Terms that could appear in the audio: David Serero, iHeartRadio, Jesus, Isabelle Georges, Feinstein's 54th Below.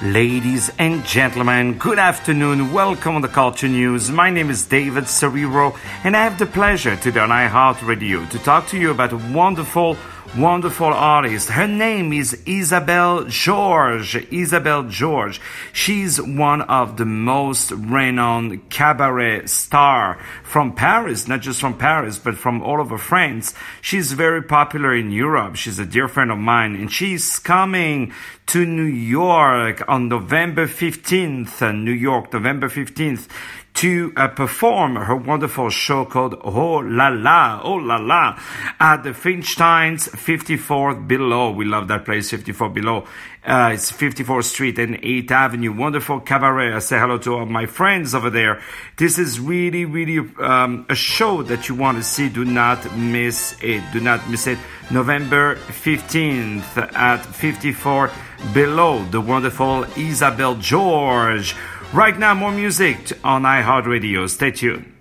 Ladies and gentlemen, good afternoon. Welcome to Culture News. My name is David Serero, and I have the pleasure today on iHeartRadio to talk to you about a wonderful artist. Her name is Isabelle Georges. Isabelle Georges. She's one of the most renowned cabaret star from Paris, not just from Paris, but from all over France. She's very popular in Europe. She's a dear friend of mine, and she's coming to New York on November 15th, New York, November 15th. To perform her wonderful show called Oh La La at the Feinstein's 54th Below. We love that place, 54 Below. It's 54th Street and 8th Avenue. Wonderful cabaret. I say hello to all my friends over there. This is really a show that you want to see. Do not miss it. Do not miss it. November 15th at 54 Below. The wonderful Isabelle Georges. Right now, more music on iHeartRadio. Stay tuned.